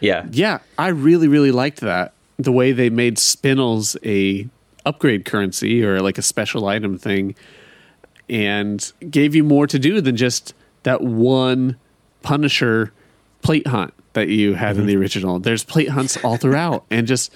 Yeah. Yeah, I really liked that. The way they made spinels a upgrade currency or like a special item thing and gave you more to do than just that one Punisher plate hunt that you had in the original. There's plate hunts all throughout and just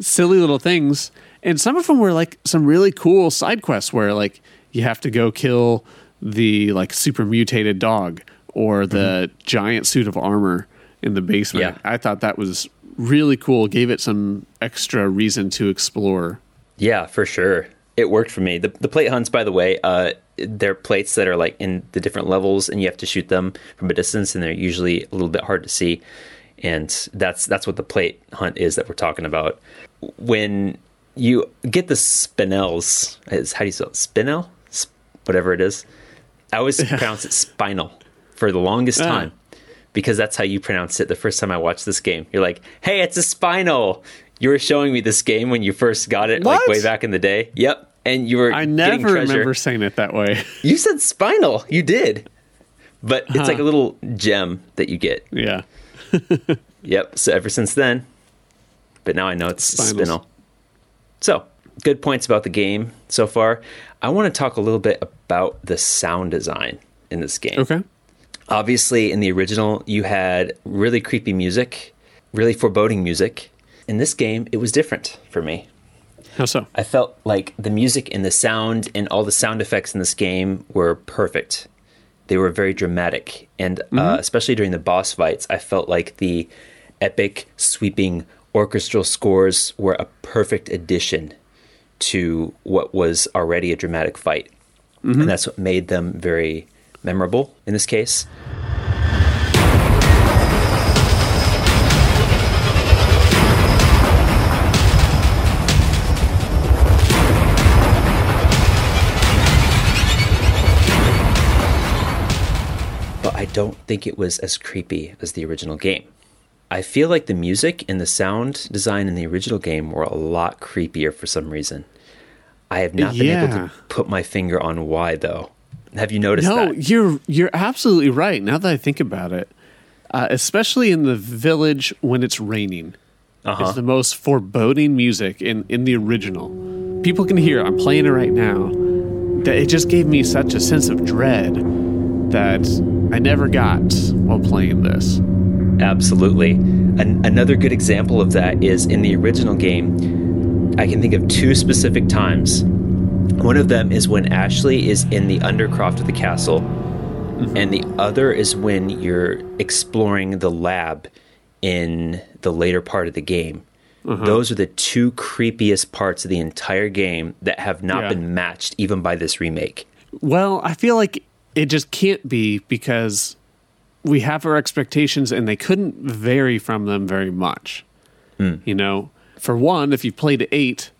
silly little things. And some of them were like some really cool side quests where like you have to go kill the like super mutated dog or the giant suit of armor in the basement. Yeah. I thought that was really cool. Gave it some extra reason to explore. Yeah, for sure. It worked for me. The plate hunts, by the way, they're plates that are like in the different levels and you have to shoot them from a distance and they're usually a little bit hard to see. And that's what the plate hunt is that we're talking about. When you get the spinels, how do you spell it? Spinel? Whatever it is. I always pronounce it spinal for the longest time because that's how you pronounce it the first time I watched this game. You're like, hey, it's a spinal. You were showing me this game when you first got it, like way back in the day. Yep. And you were I never remember saying it that way. You said spinal. You did. But it's like a little gem that you get. Yeah. Yep. So ever since then. But now I know it's spinal. So good points about the game so far. I want to talk a little bit about the sound design in this game. Okay. Obviously, in the original, you had really creepy music, really foreboding music. In this game, it was different for me. How so? I felt like the music and the sound and all the sound effects in this game were perfect. They were very dramatic. And especially during the boss fights, I felt like the epic, sweeping orchestral scores were a perfect addition to what was already a dramatic fight. And that's what made them very memorable in this case. But I don't think it was as creepy as the original game. I feel like the music and the sound design in the original game were a lot creepier for some reason. I have not been able to put my finger on why, though. Have you noticed that? No, you're absolutely right. Now that I think about it, especially in the village when it's raining, it's the most foreboding music in the original. People can hear it. I'm playing it right now. That it just gave me such a sense of dread that I never got while playing this. Absolutely. Another good example of that is in the original game, I can think of two specific times. One of them is when Ashley is in the undercroft of the castle, and the other is when you're exploring the lab in the later part of the game. Those are the two creepiest parts of the entire game that have not been matched even by this remake. Well, I feel like it just can't be because we have our expectations and they couldn't vary from them very much. You know, for one, if you played 8,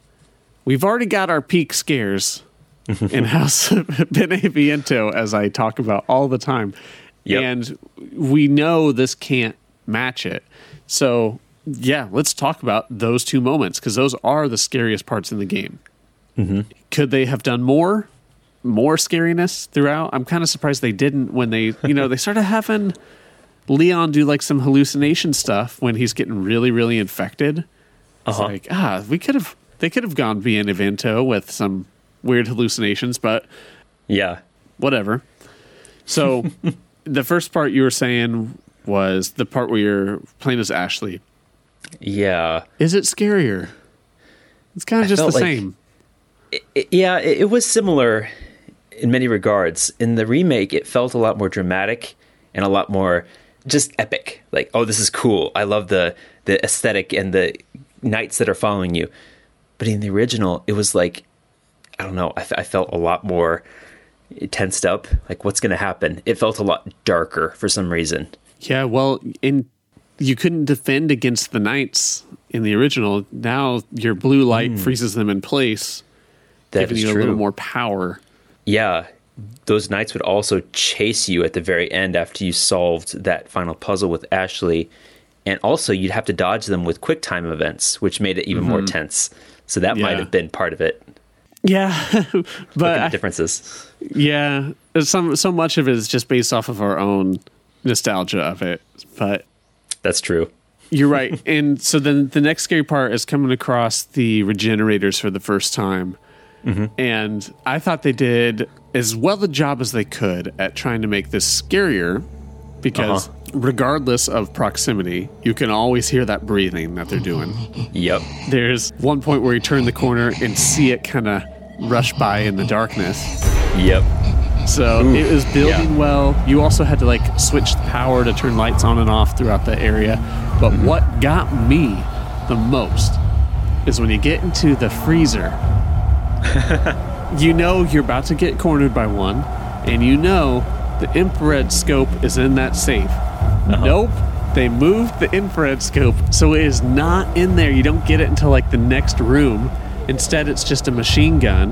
we've already got our peak scares in House of Beneviento, as I talk about all the time. And we know this can't match it. So, yeah, let's talk about those two moments, because those are the scariest parts in the game. Could they have done more scariness throughout? I'm kind of surprised they didn't when they, you know, they started having Leon do like some hallucination stuff when he's getting really infected. It's like, they could have gone Benevento with some weird hallucinations, but whatever. So the first part you were saying was the part where you're playing as Ashley. Yeah. Is it scarier? It's kind of just the same. It was similar in many regards. In the remake, it felt a lot more dramatic and a lot more just epic. Like, oh, this is cool. I love the aesthetic and the knights that are following you. But in the original, it was like, I don't know, I felt a lot more tensed up. Like, what's going to happen? It felt a lot darker for some reason. Yeah, well, you couldn't defend against the knights in the original. Now your blue light freezes them in place, giving you a little more power. Yeah, those knights would also chase you at the very end after you solved that final puzzle with Ashley. And also, you'd have to dodge them with quick time events, which made it even more tense. So that might have been part of it. Yeah, but the differences. So much of it is just based off of our own nostalgia of it. But that's true. You're right. And so then the next scary part is coming across the Regenerators for the first time. Mm-hmm. And I thought they did as well a job as they could at trying to make this scarier because regardless of proximity, you can always hear that breathing that they're doing. Yep. There's one point where you turn the corner and see it kind of rush by in the darkness. Yep. So it was building well. You also had to like switch the power to turn lights on and off throughout the area. But what got me the most is when you get into the freezer, you know you're about to get cornered by one, and you know the infrared scope is in that safe. Nope, they moved the infrared scope, so it is not in there. You don't get it until like the next room. Instead, it's just a machine gun.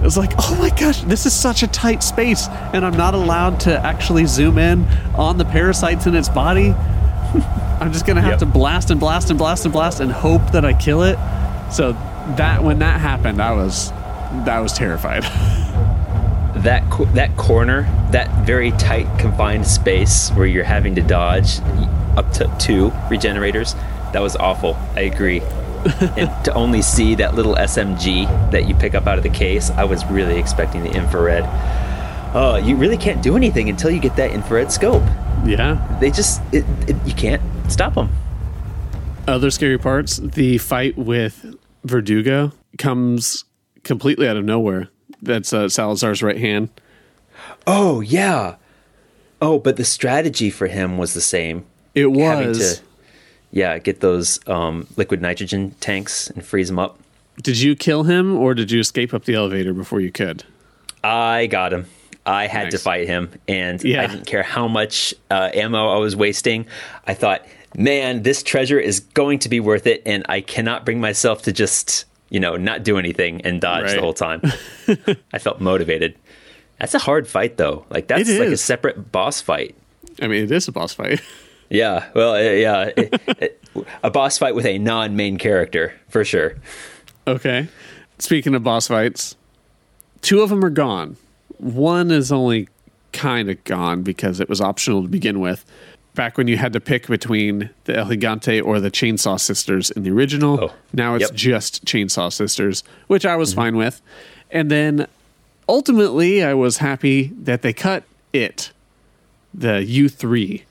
It was like, oh my gosh, this is such a tight space, and I'm not allowed to actually zoom in on the parasites in its body. I'm just gonna have to blast and blast and blast and blast and hope that I kill it. So that when that happened, I was terrified. That corner, that very tight confined space where you're having to dodge up to two Regenerators, that was awful. I agree. And to only see that little SMG that you pick up out of the case, I was really expecting the infrared. You really can't do anything until you get that infrared scope. Yeah. They just, you can't stop them. Other scary parts, the fight with Verdugo comes completely out of nowhere. That's Salazar's right hand. Oh, yeah. Oh, but the strategy for him was the same. It was. Having to, get those liquid nitrogen tanks and freeze them up. Did you kill him or did you escape up the elevator before you could? I got him. I had to fight him, and I didn't care how much ammo I was wasting. I thought, man, this treasure is going to be worth it, and I cannot bring myself to just, not do anything and dodge the whole time. I felt motivated. That's a hard fight, though. Like, that's like a separate boss fight. I mean, it is a boss fight. Yeah, well, yeah. A boss fight with a non-main character, for sure. Okay. Speaking of boss fights, two of them are gone. One is only kind of gone because it was optional to begin with. Back when you had to pick between the El Gigante or the Chainsaw Sisters in the original, now it's just Chainsaw Sisters, which I was fine with. And then ultimately, I was happy that they cut it, the U3.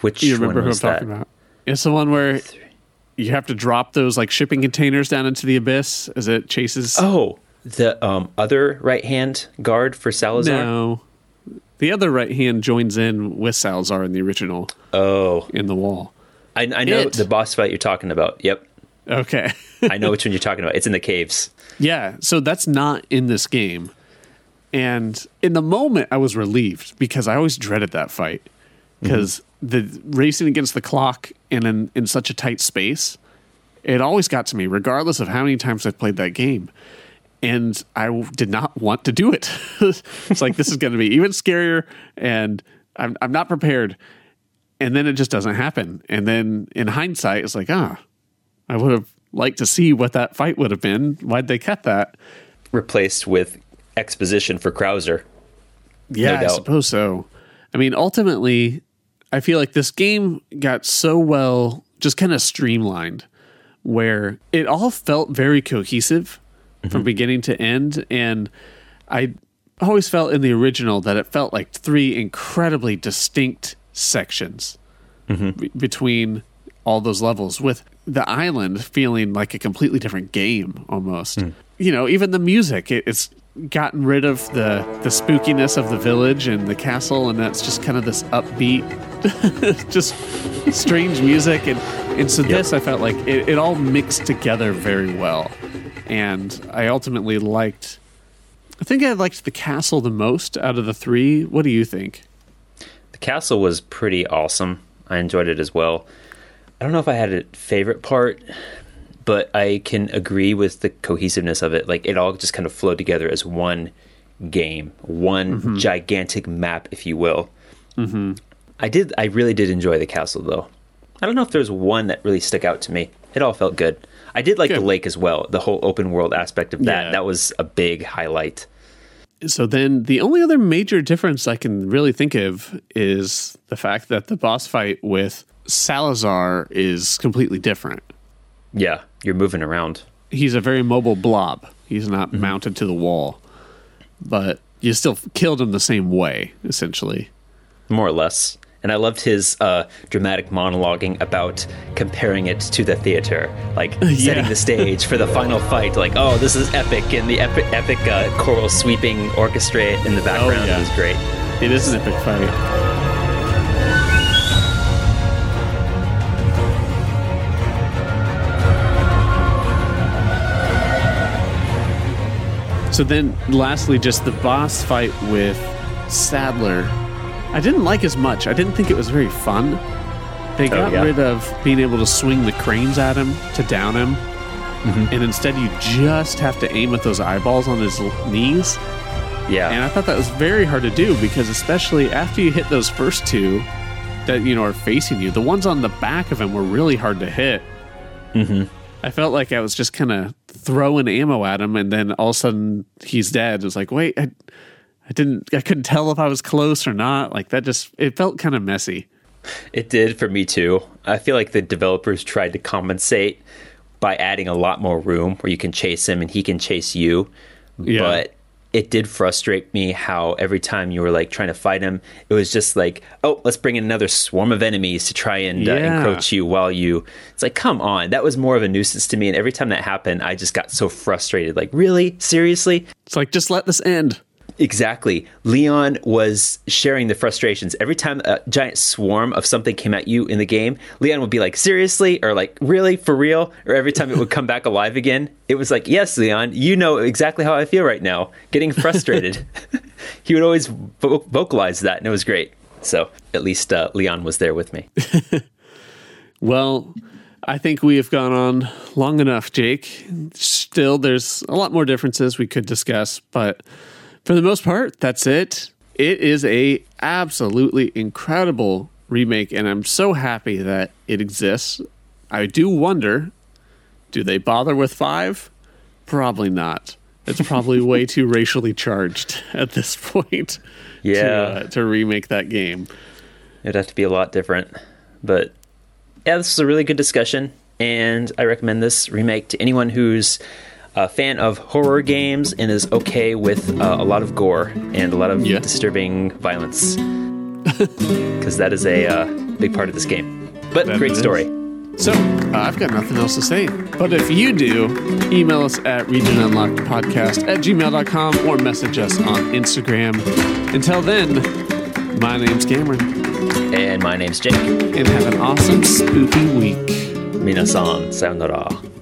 Which you remember one who I'm talking about? It's the one where you have to drop those like shipping containers down into the abyss as it chases. Oh. The other right-hand guard for Salazar? No. The other right-hand joins in with Salazar in the original. Oh. In the wall. I know the boss fight you're talking about. Yep. Okay. I know which one you're talking about. It's in the caves. Yeah. So that's not in this game. And in the moment, I was relieved because I always dreaded that fight. Because the racing against the clock and in such a tight space, it always got to me, regardless of how many times I've played that game. And I did not want to do it. It's like, this is going to be even scarier, and I'm not prepared. And then it just doesn't happen. And then in hindsight, it's like, I would have liked to see what that fight would have been. Why'd they cut that? Replaced with exposition for Krauser. Yeah, I suppose so. I mean, ultimately, I feel like this game got so well, just kind of streamlined, where it all felt very cohesive from beginning to end. And I always felt in the original that it felt like three incredibly distinct sections between all those levels, with the island feeling like a completely different game almost. Even the music, it's gotten rid of the spookiness of the village and the castle, and that's just kind of this upbeat just strange music, and so this I felt like it all mixed together very well. And I ultimately liked... I think I liked the castle the most out of the three. What do you think? The castle was pretty awesome. I enjoyed it as well. I don't know if I had a favorite part, but I can agree with the cohesiveness of it. Like, it all just kind of flowed together as one game, one gigantic map, if you will. I really did enjoy the castle, though. I don't know if there's one that really stuck out to me. It all felt good. I did like the lake as well, the whole open world aspect of that. Yeah. That was a big highlight. So then the only other major difference I can really think of is the fact that the boss fight with Salazar is completely different. Yeah, you're moving around. He's a very mobile blob. He's not mounted to the wall. But you still killed him the same way, essentially. More or less. And I loved his dramatic monologuing about comparing it to the theater, like setting the stage for the final fight. Like, oh, this is epic, and the epic choral sweeping orchestra in the background is great. It is an epic fight. So then, lastly, just the boss fight with Sadler. I didn't like as much. I didn't think it was very fun. They got rid of being able to swing the cranes at him to down him. Mm-hmm. And instead, you just have to aim at those eyeballs on his knees. Yeah. And I thought that was very hard to do because especially after you hit those first two that, you know, are facing you, the ones on the back of him were really hard to hit. Mm-hmm. I felt like I was just kind of throwing ammo at him, and then all of a sudden he's dead. It was like, wait, I couldn't tell if I was close or not. Like that it felt kind of messy. It did for me too. I feel like the developers tried to compensate by adding a lot more room where you can chase him and he can chase you. Yeah. But it did frustrate me how every time you were like trying to fight him, it was just like, oh, let's bring in another swarm of enemies to try and encroach you while you. It's like, come on, that was more of a nuisance to me. And every time that happened, I just got so frustrated. Like, really? Seriously? It's like, just let this end. Exactly. Leon was sharing the frustrations. Every time a giant swarm of something came at you in the game, Leon would be like, seriously? Or like, really? For real? Or every time it would come back alive again, it was like, yes, Leon, you know exactly how I feel right now, getting frustrated. He would always vocalize that, and it was great. So at least Leon was there with me. Well, I think we have gone on long enough, Jake. Still, there's a lot more differences we could discuss, but for the most part, that's it. It is a absolutely incredible remake, and I'm so happy that it exists. I do wonder, do they bother with 5? Probably not. It's probably way too racially charged at this point to remake that game. It'd have to be a lot different. But yeah, this was a really good discussion, and I recommend this remake to anyone who's a fan of horror games and is okay with a lot of gore and a lot of disturbing violence, because that is a big part of this game. But that great story. So I've got nothing else to say, but if you do, email us at regionunlockedpodcast@gmail.com or message us on Instagram. Until then, my name's Cameron. And my name's Jake. And have an awesome, spooky week. Minasan sayonara.